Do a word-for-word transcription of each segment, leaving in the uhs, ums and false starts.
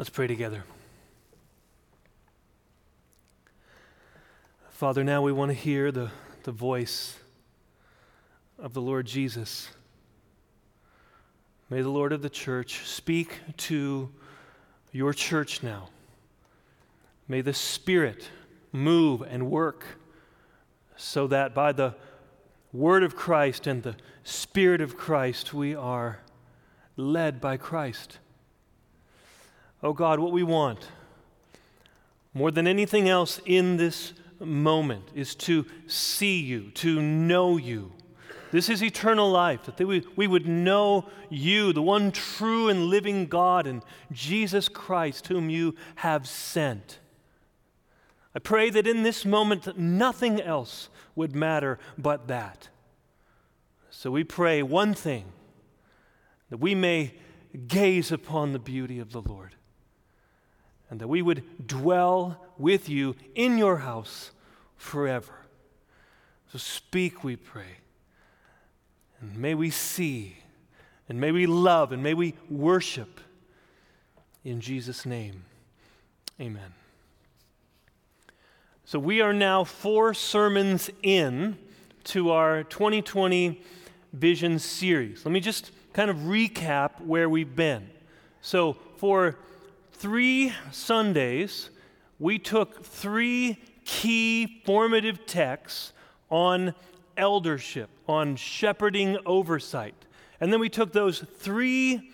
Let's pray together. Father, now we want to hear the, the voice of the Lord Jesus. May the Lord of the church speak to your church now. May the Spirit move and work so that by the Word of Christ and the Spirit of Christ, we are led by Christ. Oh God, what we want more than anything else in this moment is to see you, to know you. This is eternal life, that we, we would know you, the one true and living God, and Jesus Christ, whom you have sent. I pray that in this moment that nothing else would matter but that. So we pray one thing, that we may gaze upon the beauty of the Lord, and that we would dwell with you in your house forever. So speak, we pray. And may we see, and may we love, and may we worship. In Jesus' name, amen. So we are now four sermons in to our twenty twenty Vision series. Let me just kind of recap where we've been. So for three Sundays, we took three key formative texts on eldership, on shepherding oversight. And then we took those three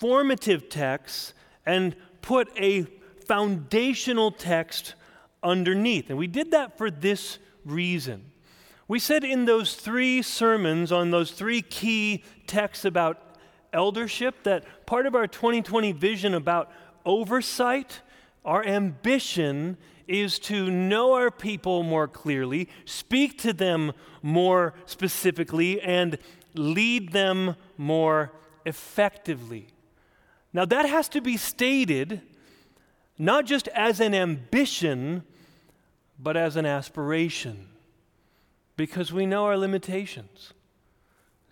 formative texts and put a foundational text underneath. And we did that for this reason. We said in those three sermons on those three key texts about eldership that part of our twenty twenty vision about oversight, our ambition is to know our people more clearly, speak to them more specifically, and lead them more effectively. Now that has to be stated not just as an ambition, but as an aspiration, because we know our limitations.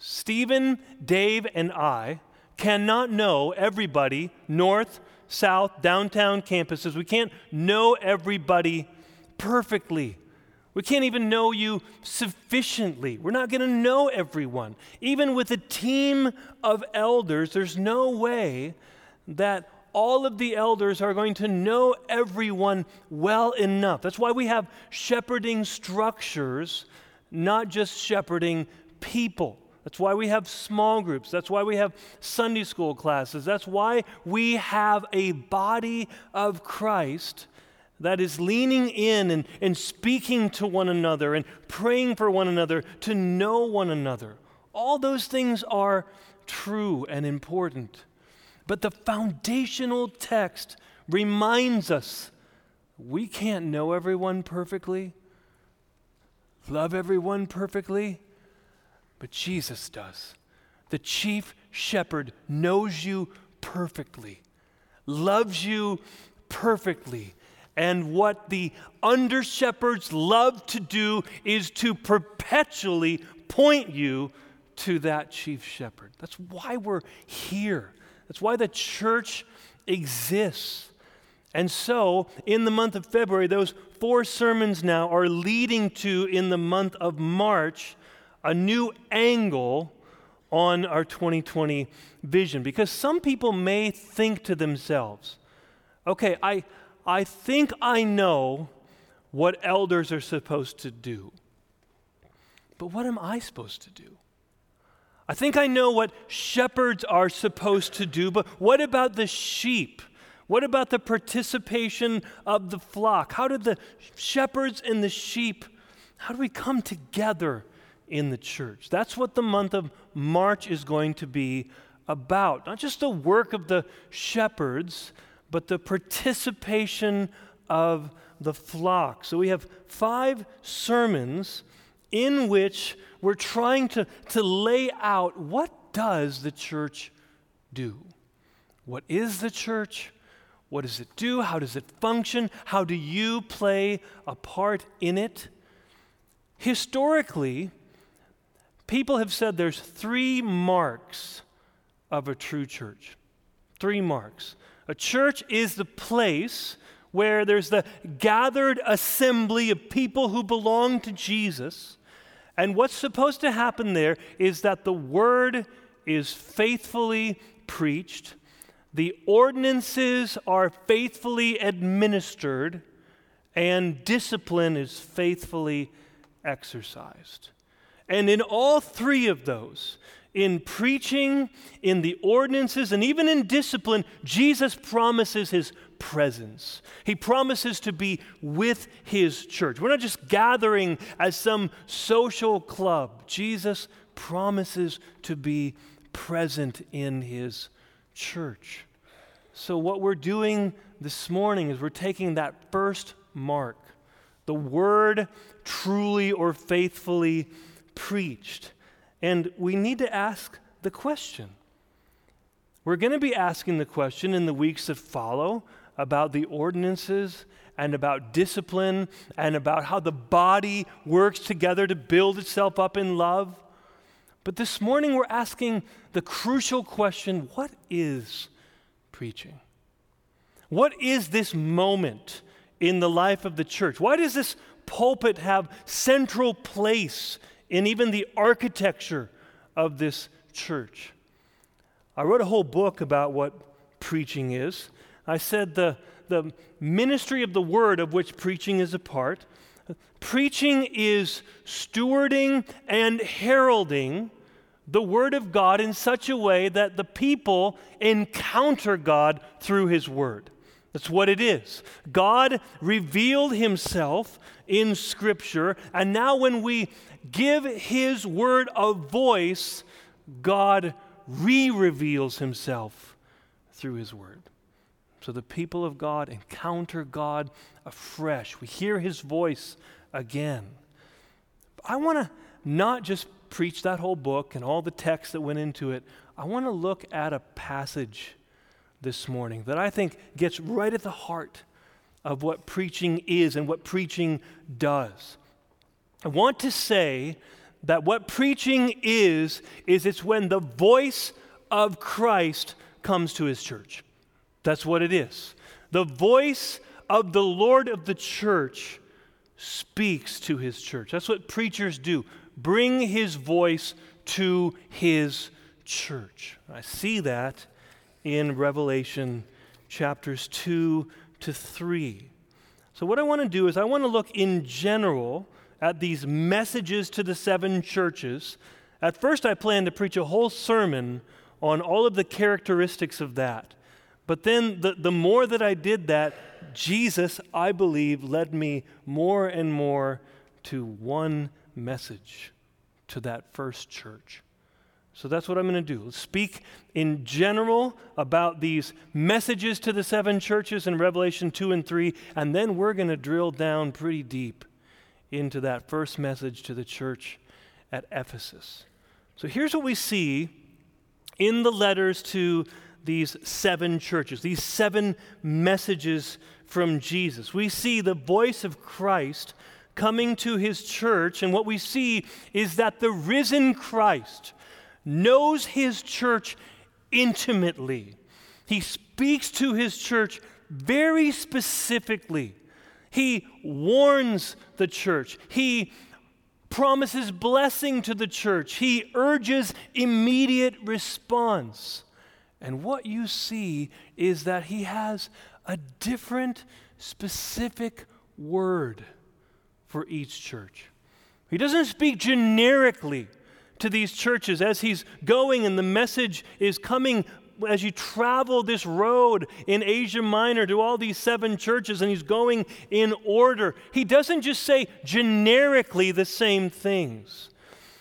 Stephen, Dave, and I cannot know everybody north, south, downtown campuses. We can't know everybody perfectly. We can't even know you sufficiently. We're not going to know everyone. Even with a team of elders, there's no way that all of the elders are going to know everyone well enough. That's why we have shepherding structures, not just shepherding people. That's why we have small groups. That's why we have Sunday school classes. That's why we have a body of Christ that is leaning in and, and speaking to one another and praying for one another, to know one another. All those things are true and important. But the foundational text reminds us we can't know everyone perfectly, love everyone perfectly, but Jesus does. The chief shepherd knows you perfectly, loves you perfectly. And what the under shepherds love to do is to perpetually point you to that chief shepherd. That's why we're here. That's why the church exists. And so, in the month of February, those four sermons now are leading to, in the month of March, a new angle on our twenty twenty vision. Because some people may think to themselves, okay, I, I think I know what elders are supposed to do, but what am I supposed to do? I think I know what shepherds are supposed to do, but what about the sheep? What about the participation of the flock? How did the shepherds and the sheep, how do we come together in the church? That's what the month of March is going to be about. Not just the work of the shepherds, but the participation of the flock. So we have five sermons in which we're trying to, to lay out what does the church do? What is the church? What does it do? How does it function? How do you play a part in it? Historically, people have said there's three marks of a true church. Three marks. A church is the place where there's the gathered assembly of people who belong to Jesus. And what's supposed to happen there is that the word is faithfully preached, the ordinances are faithfully administered, and discipline is faithfully exercised. And in all three of those, in preaching, in the ordinances, and even in discipline, Jesus promises his presence. He promises to be with his church. We're not just gathering as some social club. Jesus promises to be present in his church. So what we're doing this morning is we're taking that first mark, the word truly or faithfully preached. And we need to ask the question. We're going to be asking the question in the weeks that follow about the ordinances and about discipline and about how the body works together to build itself up in love. But this morning we're asking the crucial question, what is preaching? What is this moment in the life of the church? Why does this pulpit have central place in even the architecture of this church? I wrote a whole book about what preaching is. I said the, the ministry of the word of which preaching is a part. Preaching is stewarding and heralding the word of God in such a way that the people encounter God through his word. That's what it is. God revealed himself in Scripture, and now when we give his word a voice, God re-reveals himself through his word. So the people of God encounter God afresh. We hear his voice again. I want to not just preach that whole book and all the text that went into it. I want to look at a passage this morning that I think gets right at the heart of what preaching is and what preaching does. I want to say that what preaching is, is it's when the voice of Christ comes to his church. That's what it is. The voice of the Lord of the church speaks to his church. That's what preachers do. Bring his voice to his church. I see that in Revelation chapters two to three. So what I want to do is I want to look in general at these messages to the seven churches. At first I plan to preach a whole sermon on all of the characteristics of that. But then the, the more that I did that, Jesus, I believe, led me more and more to one message to that first church. So that's what I'm going to do. Let's speak in general about these messages to the seven churches in Revelation two and three, and then we're going to drill down pretty deep into that first message to the church at Ephesus. So here's what we see in the letters to these seven churches, these seven messages from Jesus. We see the voice of Christ coming to his church, and what we see is that the risen Christ knows his church intimately. He speaks to his church very specifically. He warns the church. He promises blessing to the church. He urges immediate response. And what you see is that he has a different, specific word for each church. He doesn't speak generically to these churches as he's going and the message is coming. As you travel this road in Asia Minor to all these seven churches, and he's going in order, he doesn't just say generically the same things.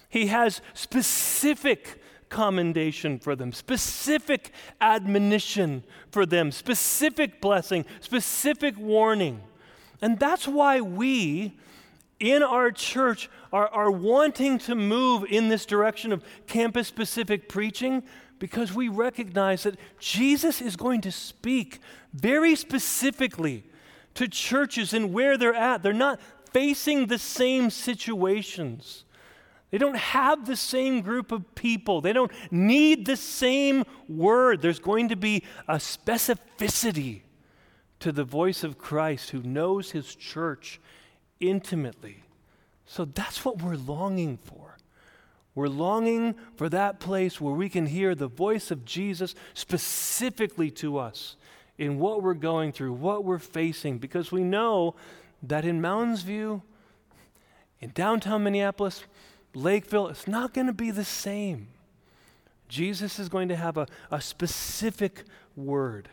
He has specific commendation for them, specific admonition for them, specific blessing, specific warning. And that's why we in our church are, are wanting to move in this direction of campus-specific preaching, because we recognize that Jesus is going to speak very specifically to churches and where they're at. They're not facing the same situations. They don't have the same group of people. They don't need the same word. There's going to be a specificity to the voice of Christ who knows his church intimately. So that's what we're longing for. We're longing for that place where we can hear the voice of Jesus specifically to us in what we're going through, what we're facing, because we know that in Mountains View, in downtown Minneapolis, Lakeville, it's not going to be the same. Jesus is going to have a, a specific word.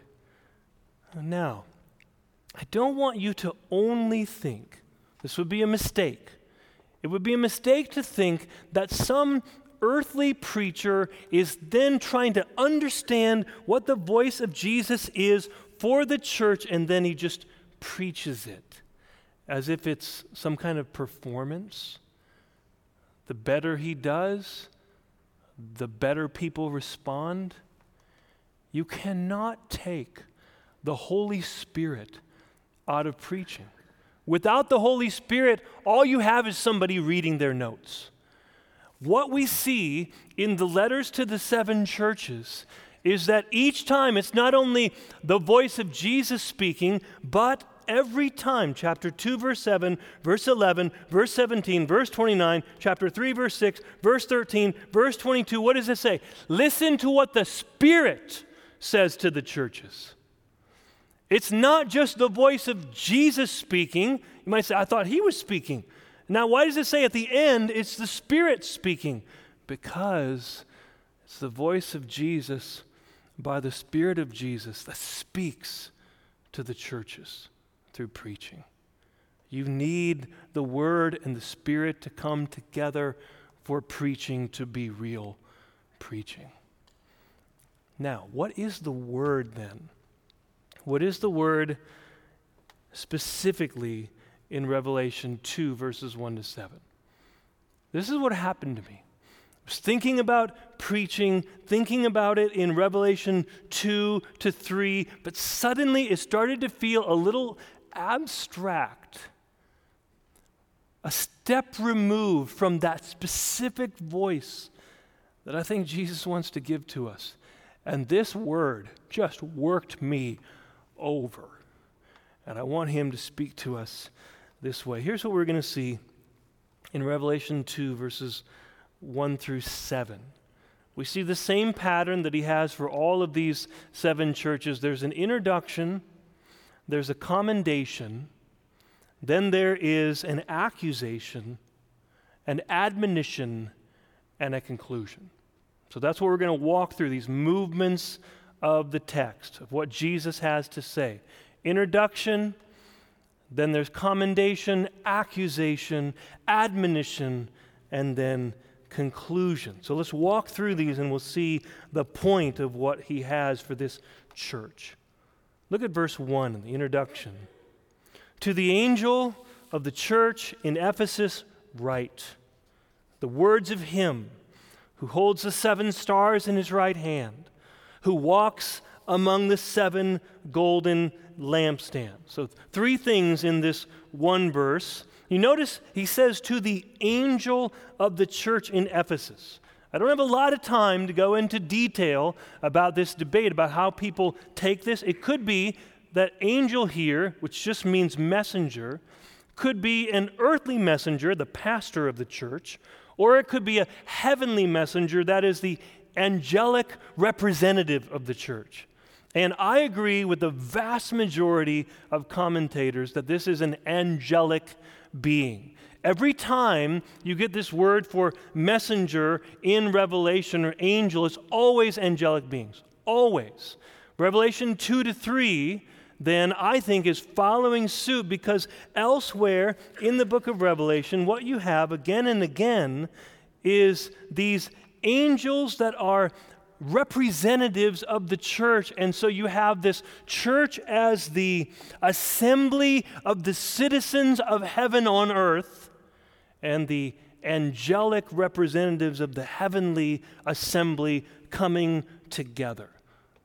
Now, I don't want you to only think, this would be a mistake. It would be a mistake to think that some earthly preacher is then trying to understand what the voice of Jesus is for the church, and then he just preaches it as if it's some kind of performance. The better he does, the better people respond. You cannot take the Holy Spirit out of preaching. Without the Holy Spirit, all you have is somebody reading their notes. What we see in the letters to the seven churches is that each time it's not only the voice of Jesus speaking, but every time, chapter two, verse seven, verse eleven, verse seventeen, verse twenty-nine, chapter three, verse six, verse thirteen, verse twenty-two, what does it say? Listen to what the Spirit says to the churches. It's not just the voice of Jesus speaking. You might say, I thought he was speaking. Now, why does it say at the end it's the Spirit speaking? Because it's the voice of Jesus by the Spirit of Jesus that speaks to the churches through preaching. You need the Word and the Spirit to come together for preaching to be real preaching. Now, what is the Word then? What is the Word specifically in Revelation two, verses one to seven? This is what happened to me. I was thinking about preaching, thinking about it in Revelation two to three, but suddenly it started to feel a little abstract, a step removed from that specific voice that I think Jesus wants to give to us. And this Word just worked me over. And I want him to speak to us this way. Here's what we're going to see in Revelation two, verses one through seven. We see the same pattern that he has for all of these seven churches. There's an introduction, there's a commendation, then there is an accusation, an admonition, and a conclusion. So that's what we're going to walk through, these movements of the text, of what Jesus has to say. Introduction, then there's commendation, accusation, admonition, and then conclusion. So let's walk through these and we'll see the point of what he has for this church. Look at verse one in the introduction. To the angel of the church in Ephesus write, the words of him who holds the seven stars in his right hand, who walks among the seven golden lampstands. So three things in this one verse. You notice he says to the angel of the church in Ephesus. I don't have a lot of time to go into detail about this debate, about how people take this. It could be that angel here, which just means messenger, could be an earthly messenger, the pastor of the church, or it could be a heavenly messenger, that is the angelic representative of the church. And I agree with the vast majority of commentators that this is an angelic being. Every time you get this word for messenger in Revelation or angel, it's always angelic beings, always. Revelation two to three, then, I think is following suit, because elsewhere in the book of Revelation, what you have again and again is these angels that are representatives of the church. And so you have this church as the assembly of the citizens of heaven on earth and the angelic representatives of the heavenly assembly coming together.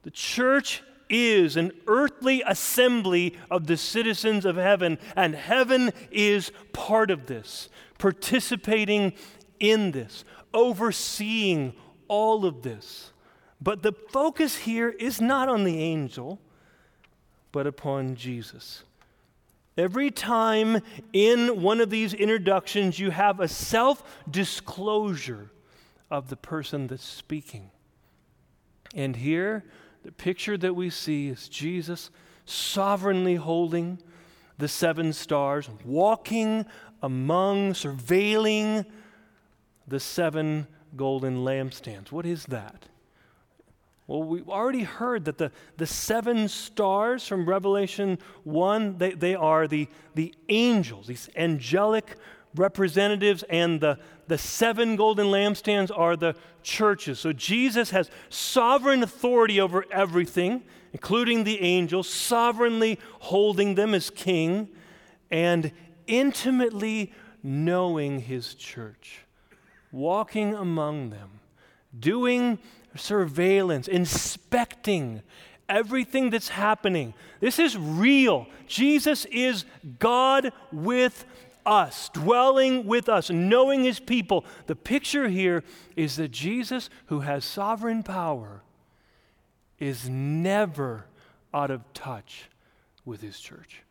The church is an earthly assembly of the citizens of heaven, and heaven is part of this, participating in this, overseeing all of this. But the focus here is not on the angel, but upon Jesus. Every time in one of these introductions, you have a self-disclosure of the person that's speaking. And here, the picture that we see is Jesus sovereignly holding the seven stars, walking among, surveilling the seven golden lampstands. What is that? Well, we've already heard that the, the seven stars from Revelation one, they, they are the, the angels, these angelic representatives, and the, the seven golden lampstands are the churches. So Jesus has sovereign authority over everything, including the angels, sovereignly holding them as king, and intimately knowing his church, walking among them, doing surveillance, inspecting everything that's happening. This is real. Jesus is God with us, dwelling with us, knowing his people. The picture here is that Jesus, who has sovereign power, is never out of touch with his church.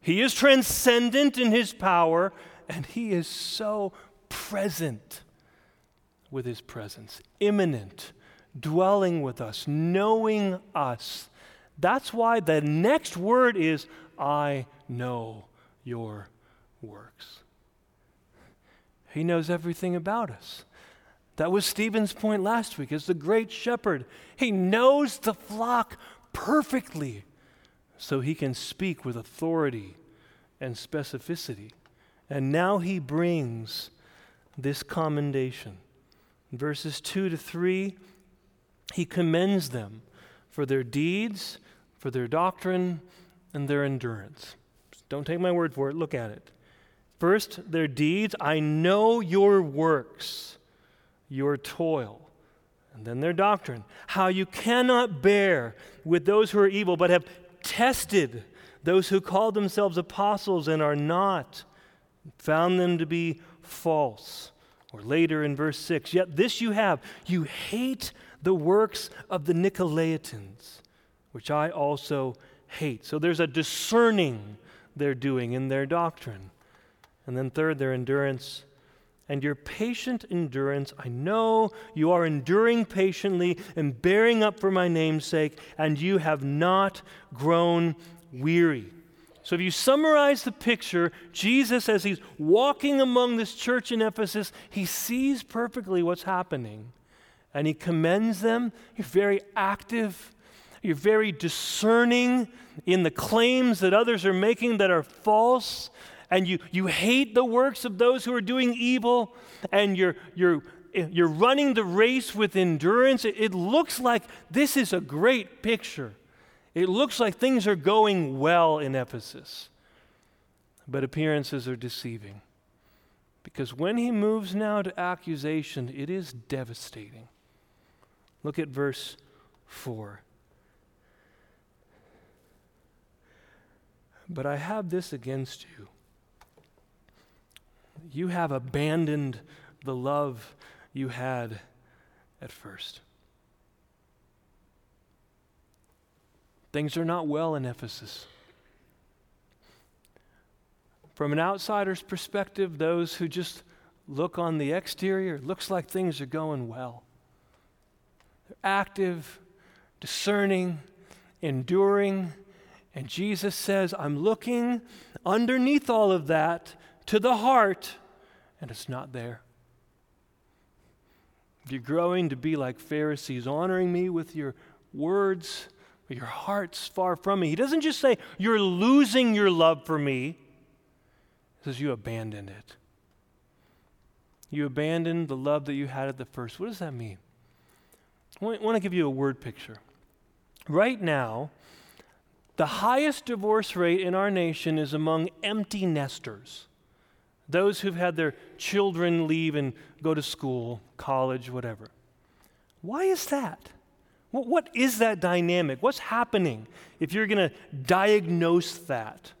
He is transcendent in his power, and he is so present with his presence, immanent, dwelling with us, knowing us. That's why the next word is, I know your works. He knows everything about us. That was Stephen's point last week, as the great shepherd. He knows the flock perfectly, so he can speak with authority and specificity. And now he brings this commendation. In verses two to three, he commends them for their deeds, for their doctrine, and their endurance. Don't take my word for it. Look at it. First, their deeds. I know your works, your toil. And then their doctrine. How you cannot bear with those who are evil, but have tested those who call themselves apostles and are not, found them to be false. Or later in verse six, yet this you have, you hate the works of the Nicolaitans, which I also hate. So there's a discerning they're doing in their doctrine. And then third, their endurance. And your patient endurance, I know you are enduring patiently and bearing up for my name's sake, and you have not grown weary. So if you summarize the picture, Jesus, as he's walking among this church in Ephesus, he sees perfectly what's happening, and he commends them. You're very active. You're very discerning in the claims that others are making that are false, and you, you hate the works of those who are doing evil, and you're, you're, you're running the race with endurance. It, it looks like this is a great picture. It looks like things are going well in Ephesus, but appearances are deceiving. Because when he moves now to accusation, it is devastating. Look at verse four. But I have this against you. You have abandoned the love you had at first. Things are not well in Ephesus. From an outsider's perspective, those who just look on the exterior, it looks like things are going well. They're active, discerning, enduring, and Jesus says, I'm looking underneath all of that to the heart, and it's not there. If you're growing to be like Pharisees, honoring me with your words, but your heart's far from me. He doesn't just say, you're losing your love for me. He says, you abandoned it. You abandoned the love that you had at the first. What does that mean? I want to give you a word picture. Right now, the highest divorce rate in our nation is among empty nesters. Those who've had their children leave and go to school, college, whatever. Why is that? What is that dynamic? What's happening if you're going to diagnose that?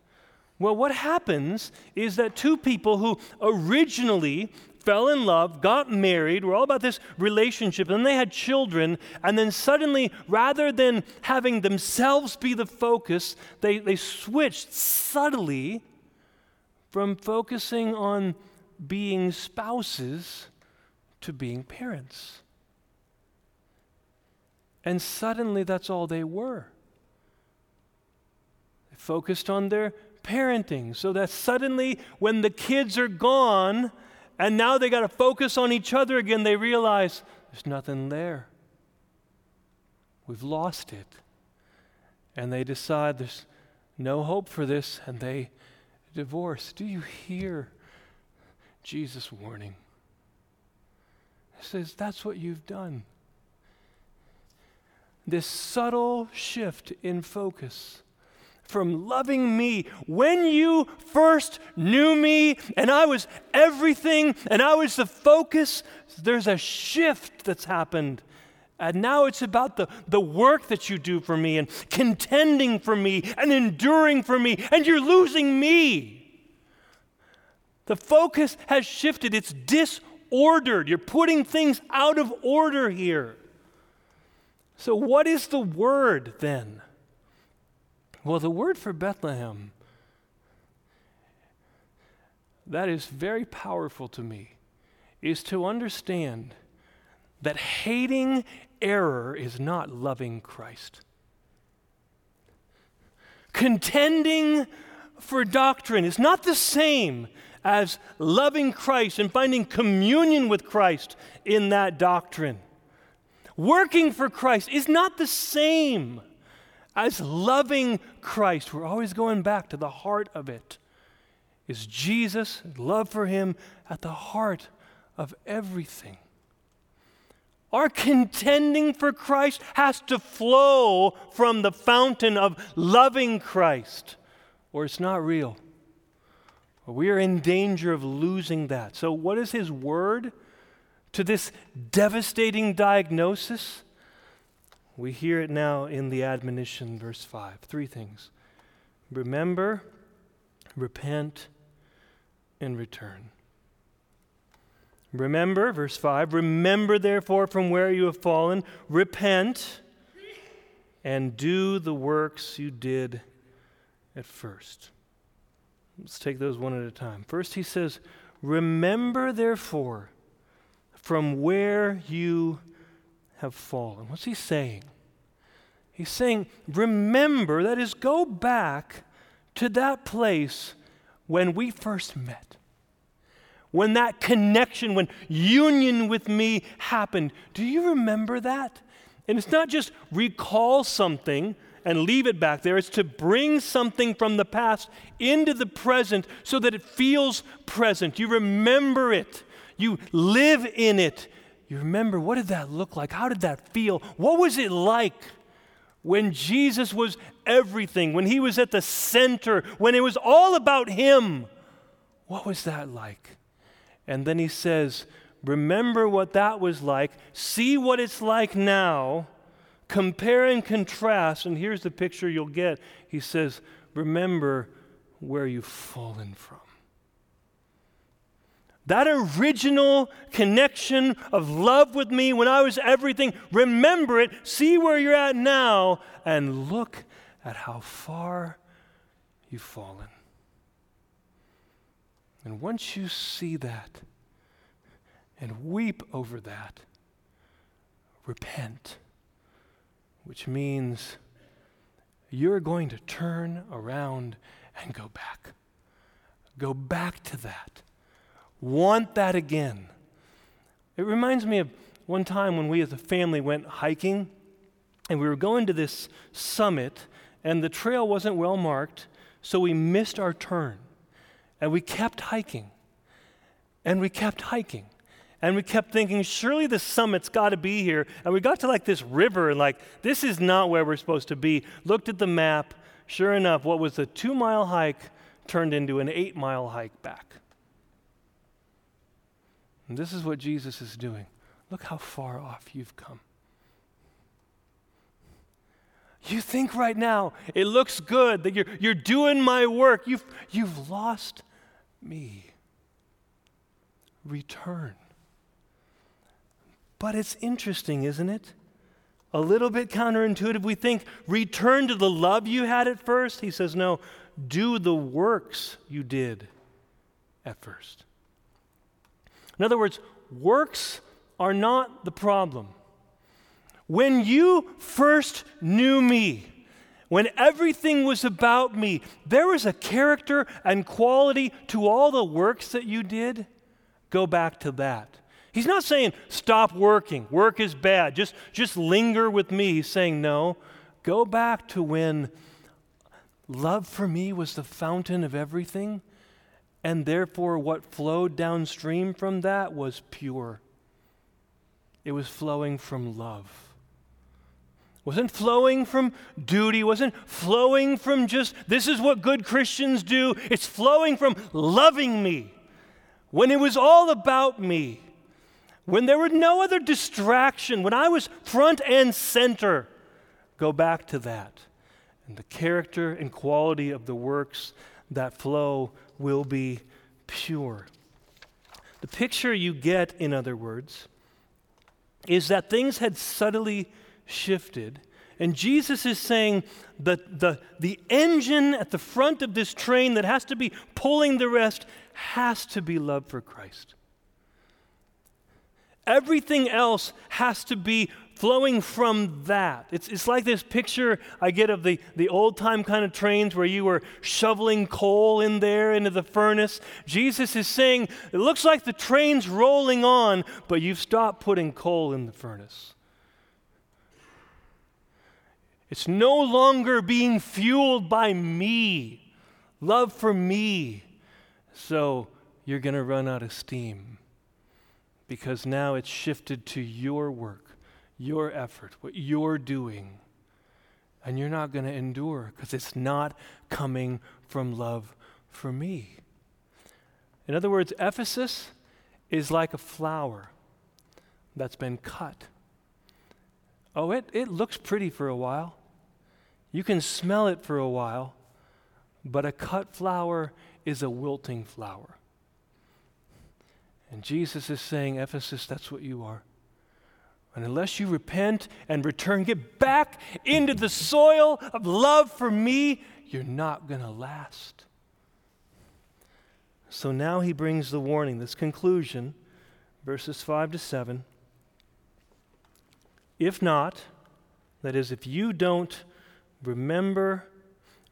Well, what happens is that two people who originally fell in love, got married, were all about this relationship, and then they had children, and then suddenly, rather than having themselves be the focus, they, they switched subtly from focusing on being spouses to being parents. And suddenly, that's all they were. They focused on their parenting, so that suddenly when the kids are gone and now they got to focus on each other again, they realize there's nothing there. We've lost it. And they decide there's no hope for this, and they divorce. Do you hear Jesus' warning? He says, that's what you've done. This subtle shift in focus from loving me. When you first knew me and I was everything and I was the focus, there's a shift that's happened. And now it's about the, the work that you do for me and contending for me and enduring for me, and you're losing me. The focus has shifted. It's disordered. You're putting things out of order here. So what is the word then? Well, the word for Bethlehem, that is very powerful to me, is to understand that hating error is not loving Christ. Contending for doctrine is not the same as loving Christ and finding communion with Christ in that doctrine. Working for Christ is not the same as loving Christ. We're always going back to the heart of it. Is Jesus, love for him, at the heart of everything. Our contending for Christ has to flow from the fountain of loving Christ, or it's not real. We are in danger of losing that. So what is his word to this devastating diagnosis? We hear it now in the admonition, verse five. Three things. Remember, repent, and return. Remember, verse five, remember therefore from where you have fallen, repent, and do the works you did at first. Let's take those one at a time. First he says, remember therefore from where you have fallen. What's he saying? He's saying, remember, that is, go back to that place when we first met, when that connection, when union with me happened. Do you remember that? And it's not just recall something and leave it back there. It's to bring something from the past into the present so that it feels present. You remember it. You live in it. You remember, what did that look like? How did that feel? What was it like when Jesus was everything, when he was at the center, when it was all about him? What was that like? And then he says, remember what that was like. See what it's like now. Compare and contrast. And here's the picture you'll get. He says, remember where you've fallen from. That original connection of love with me when I was everything, remember it, see where you're at now, and look at how far you've fallen. And once you see that and weep over that, repent, which means you're going to turn around and go back. Go back to that. Want that again. It reminds me of one time when we as a family went hiking, and we were going to this summit, and the trail wasn't well marked, so we missed our turn. And we kept hiking, and we kept hiking, and we kept thinking, surely the summit's got to be here. And we got to like this river, and like, this is not where we're supposed to be. Looked at the map. Sure enough, what was a two-mile hike turned into an eight-mile hike back. And this is what Jesus is doing. Look how far off you've come. You think right now it looks good, that you're, you're doing my work. You've, you've lost me. return. But it's interesting, isn't it? A little bit counterintuitive. We think, return to the love you had at first. He says, no, do the works you did at first. In other words, works are not the problem. When you first knew me, when everything was about me, there was a character and quality to all the works that you did. Go back to that. He's not saying, stop working. Work is bad. Just, just linger with me. He's saying, no, go back to when love for me was the fountain of everything, and therefore what flowed downstream from that was pure. It was flowing from love. It wasn't flowing from duty. It wasn't flowing from just, this is what good Christians do. It's flowing from loving me. When it was all about me, when there were no other distraction, when I was front and center, go back to that. And the character and quality of the works that flow will be pure. The picture you get, in other words, is that things had subtly shifted. And Jesus is saying that the, the engine at the front of this train that has to be pulling the rest has to be love for Christ. Everything else has to be flowing from that. It's, it's like this picture I get of the, the old-time kind of trains where you were shoveling coal in there into the furnace. Jesus is saying, it looks like the train's rolling on, but you've stopped putting coal in the furnace. It's no longer being fueled by me, love for me. So you're going to run out of steam, because now it's shifted to your work, your effort, what you're doing. And you're not going to endure because it's not coming from love for me. In other words, Ephesus is like a flower that's been cut. Oh, it, it looks pretty for a while. You can smell it for a while, but a cut flower is a wilting flower. And Jesus is saying, Ephesus, that's what you are. And unless you repent and return, get back into the soil of love for me, you're not going to last. So now he brings the warning, this conclusion, verses five to seven. If not, that is, if you don't remember,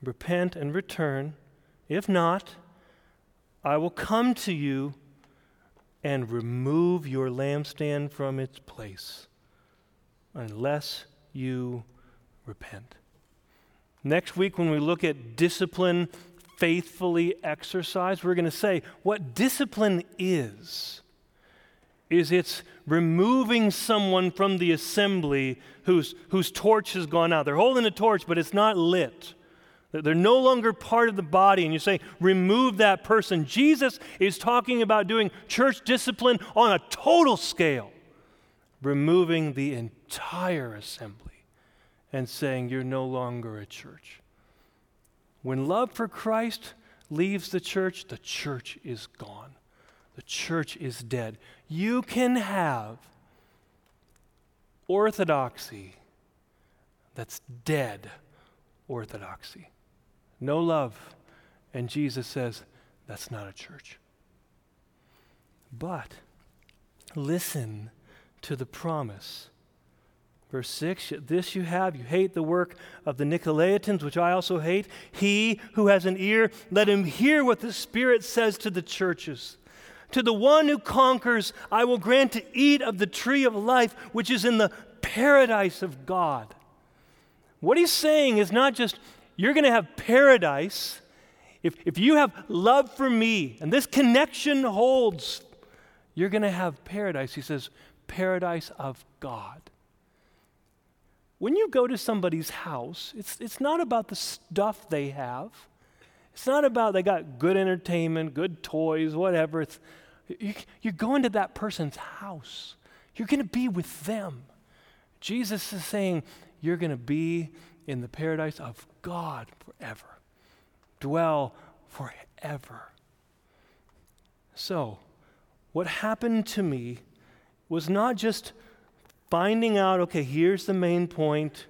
repent, and return, if not, I will come to you and remove your lampstand from its place unless you repent. Next week, when we look at discipline faithfully exercised, we're going to say what discipline is, is it's removing someone from the assembly whose, whose torch has gone out. They're holding a torch, but it's not lit. They're no longer part of the body, and you say, remove that person. Jesus is talking about doing church discipline on a total scale, removing the entire assembly and saying, you're no longer a church. When love for Christ leaves the church, the church is gone. The church is dead. You can have orthodoxy that's dead orthodoxy. No love. And Jesus says, that's not a church. But listen to the promise. Verse six, this you have, you hate the work of the Nicolaitans, which I also hate. He who has an ear, let him hear what the Spirit says to the churches. To the one who conquers, I will grant to eat of the tree of life, which is in the paradise of God. What he's saying is not just, you're going to have paradise if, if you have love for me and this connection holds, you're going to have paradise. He says, paradise of God. When you go to somebody's house, it's, it's not about the stuff they have. It's not about they got good entertainment, good toys, whatever. It's, you, you're going to that person's house. You're going to be with them. Jesus is saying, you're going to be in the paradise of God forever. Dwell forever. So, what happened to me was not just finding out, okay, here's the main point.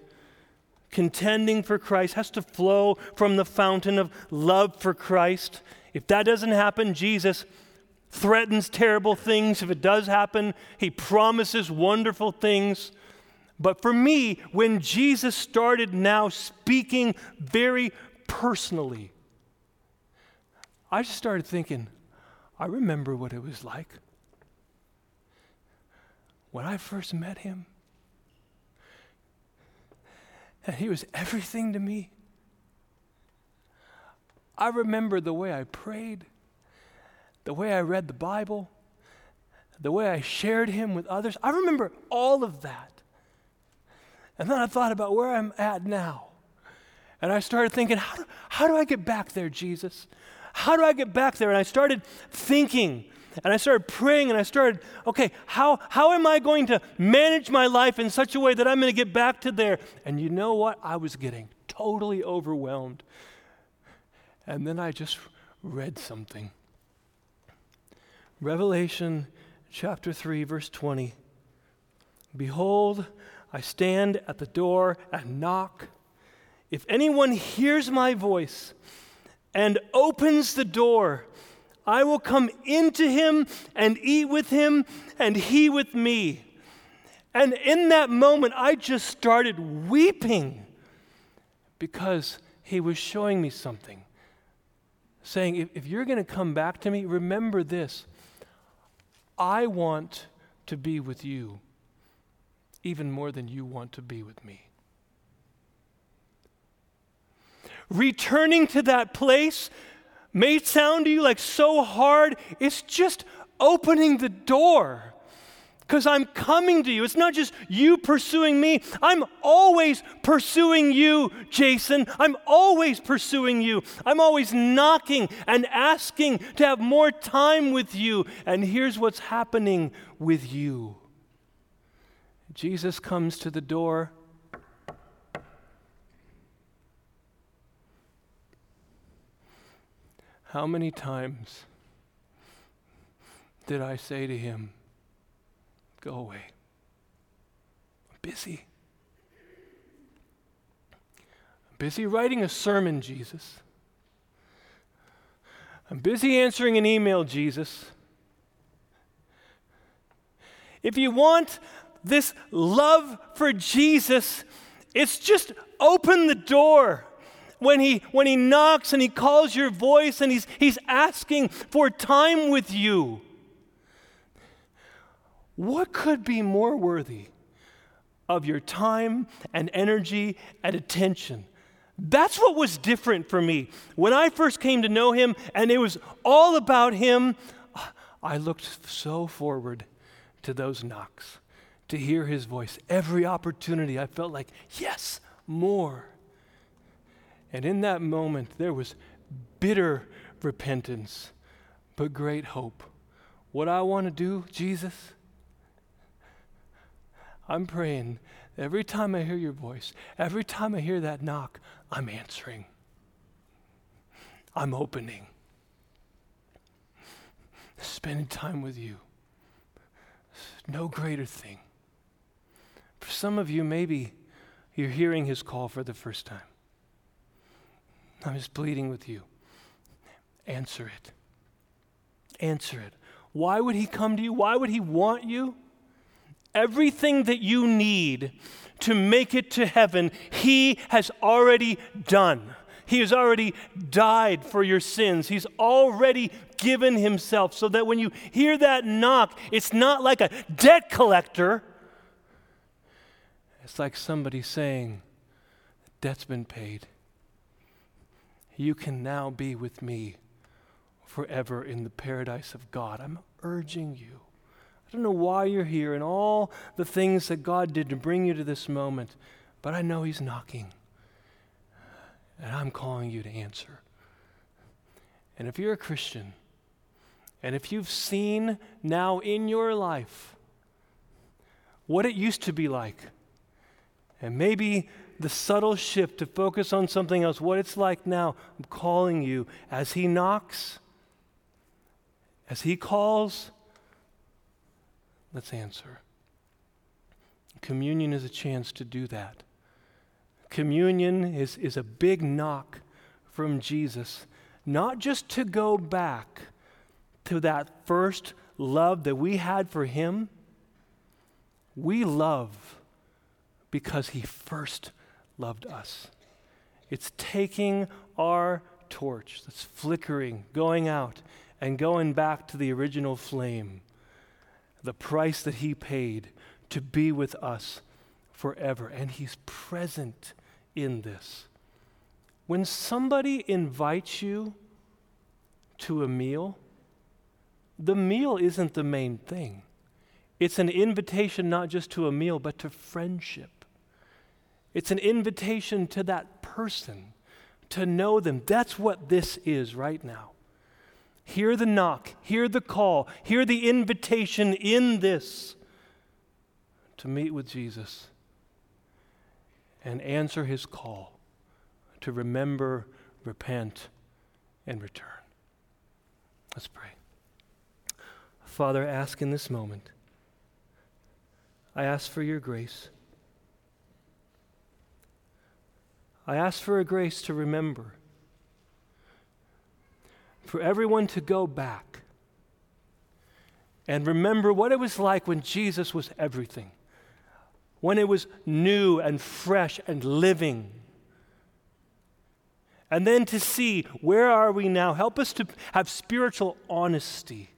Contending for Christ has to flow from the fountain of love for Christ. If that doesn't happen, Jesus threatens terrible things. If it does happen, he promises wonderful things. But for me, when Jesus started now speaking very personally, I just started thinking, I remember what it was like when I first met him. And he was everything to me. I remember the way I prayed, the way I read the Bible, the way I shared him with others. I remember all of that. And then I thought about where I'm at now. And I started thinking, how do, how do I get back there, Jesus? How do I get back there? And I started thinking, and I started praying, and I started, okay, how, how am I going to manage my life in such a way that I'm going to get back to there? And you know what? I was getting totally overwhelmed. And then I just read something. Revelation chapter three, verse twenty. Behold, I stand at the door and knock. If anyone hears my voice and opens the door, I will come into him and eat with him and he with me. And in that moment, I just started weeping because he was showing me something, saying, if, if you're going to come back to me, remember this. I want to be with you even more than you want to be with me. Returning to that place may sound to you like so hard. It's just opening the door because I'm coming to you. It's not just you pursuing me. I'm always pursuing you, Jason. I'm always pursuing you. I'm always knocking and asking to have more time with you. And here's what's happening with you. Jesus comes to the door. How many times did I say to him, go away? I'm busy. I'm busy writing a sermon, Jesus. I'm busy answering an email, Jesus. If you want this love for Jesus, it's just open the door. When he, when he knocks and he calls your voice and he's, he's asking for time with you, what could be more worthy of your time and energy and attention? That's what was different for me. When I first came to know him and it was all about him, I looked so forward to those knocks, to hear his voice. Every opportunity I felt like, yes, more. And in that moment, there was bitter repentance, but great hope. What I want to do, Jesus, I'm praying every time I hear your voice, every time I hear that knock, I'm answering. I'm opening. Spending time with you. No greater thing. For some of you, maybe you're hearing his call for the first time. I'm just pleading with you. Answer it. Answer it. Why would he come to you? Why would he want you? Everything that you need to make it to heaven, he has already done. He has already died for your sins. He's already given himself so that when you hear that knock, it's not like a debt collector. It's like somebody saying, debt's been paid. You can now be with me forever in the paradise of God. I'm urging you. I don't know why you're here and all the things that God did to bring you to this moment, but I know he's knocking, and I'm calling you to answer. And if you're a Christian, and if you've seen now in your life what it used to be like, and maybe the subtle shift to focus on something else, what it's like now, I'm calling you as he knocks, as he calls, Let's answer. Communion is a chance to do that. Communion is, is a big knock from Jesus, not just to go back to that first love that we had for him. We love because he first loved us. It's taking our torch that's flickering, going out, and going back to the original flame, the price that he paid to be with us forever. And he's present in this. When somebody invites you to a meal, the meal isn't the main thing. It's an invitation not just to a meal, but to friendship. It's an invitation to that person, to know them. That's what this is right now. Hear the knock, hear the call, hear the invitation in this to meet with Jesus and answer his call to remember, repent, and return. Let's pray. Father, ask in this moment, I ask for your grace. I ask for a grace to remember, for everyone to go back and remember what it was like when Jesus was everything, when it was new and fresh and living. And then to see, where are we now? Help us to have spiritual honesty.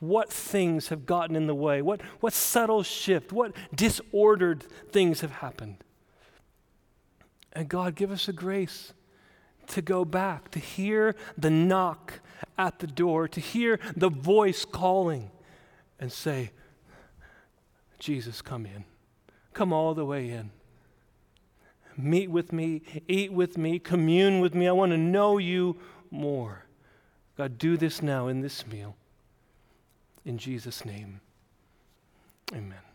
What things have gotten in the way? What, what subtle shift? What disordered things have happened? And God, give us a grace to go back, to hear the knock at the door, to hear the voice calling and say, Jesus, come in. Come all the way in. Meet with me, eat with me, commune with me. I want to know you more. God, do this now in this meal. In Jesus' name, amen.